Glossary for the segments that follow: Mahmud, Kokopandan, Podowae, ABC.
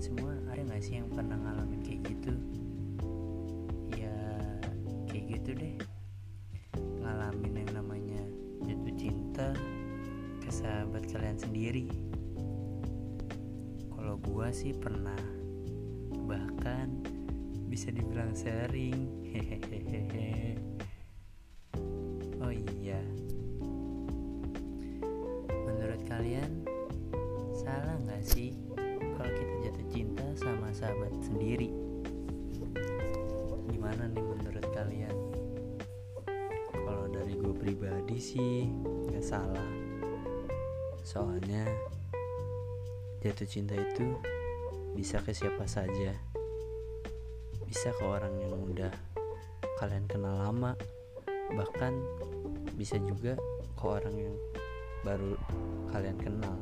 teman-teman semua ada gak sih yang pernah ngalamin kayak gitu? Ya kayak gitu deh, ngalamin yang namanya jatuh cinta ke sahabat kalian sendiri. Kalau gua sih pernah, bahkan bisa dibilang sering. Hehehe. Oh iya, menurut kalian salah gak sih kalau kita jatuh cinta sama sahabat sendiri? Gimana nih menurut kalian? Kalau dari gue pribadi sih gak salah. Soalnya jatuh cinta itu bisa ke siapa saja. Bisa ke orang yang udah kalian kenal lama, bahkan bisa juga ke orang yang baru kalian kenal.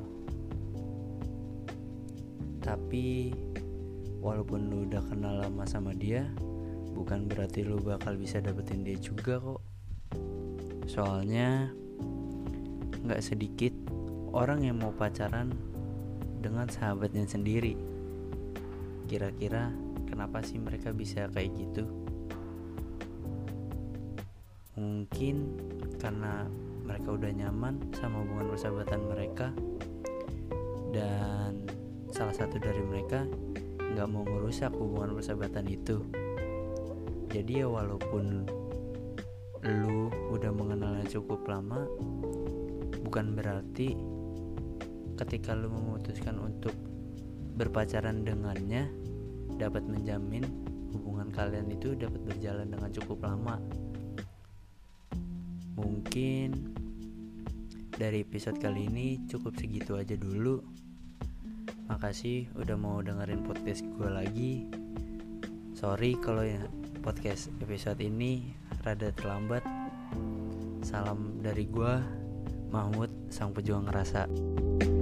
Tapi walaupun lu udah kenal lama sama dia, bukan berarti lu bakal bisa dapetin dia juga kok. Soalnya gak sedikit orang yang mau pacaran dengan sahabatnya sendiri. Kira-kira kenapa sih mereka bisa kayak gitu? Mungkin karena mereka udah nyaman sama hubungan persahabatan mereka, dan salah satu dari mereka gak mau merusak hubungan persahabatan itu. Jadi ya walaupun lu udah mengenalnya cukup lama, bukan berarti ketika lu memutuskan untuk berpacaran dengannya dapat menjamin hubungan kalian itu dapat berjalan dengan cukup lama. Mungkin dari episode kali ini cukup segitu aja dulu. Makasih udah mau dengerin podcast gue lagi. Sorry kalau ya podcast episode ini rada terlambat. Salam dari gue, Mahmud, sang pejuang rasa.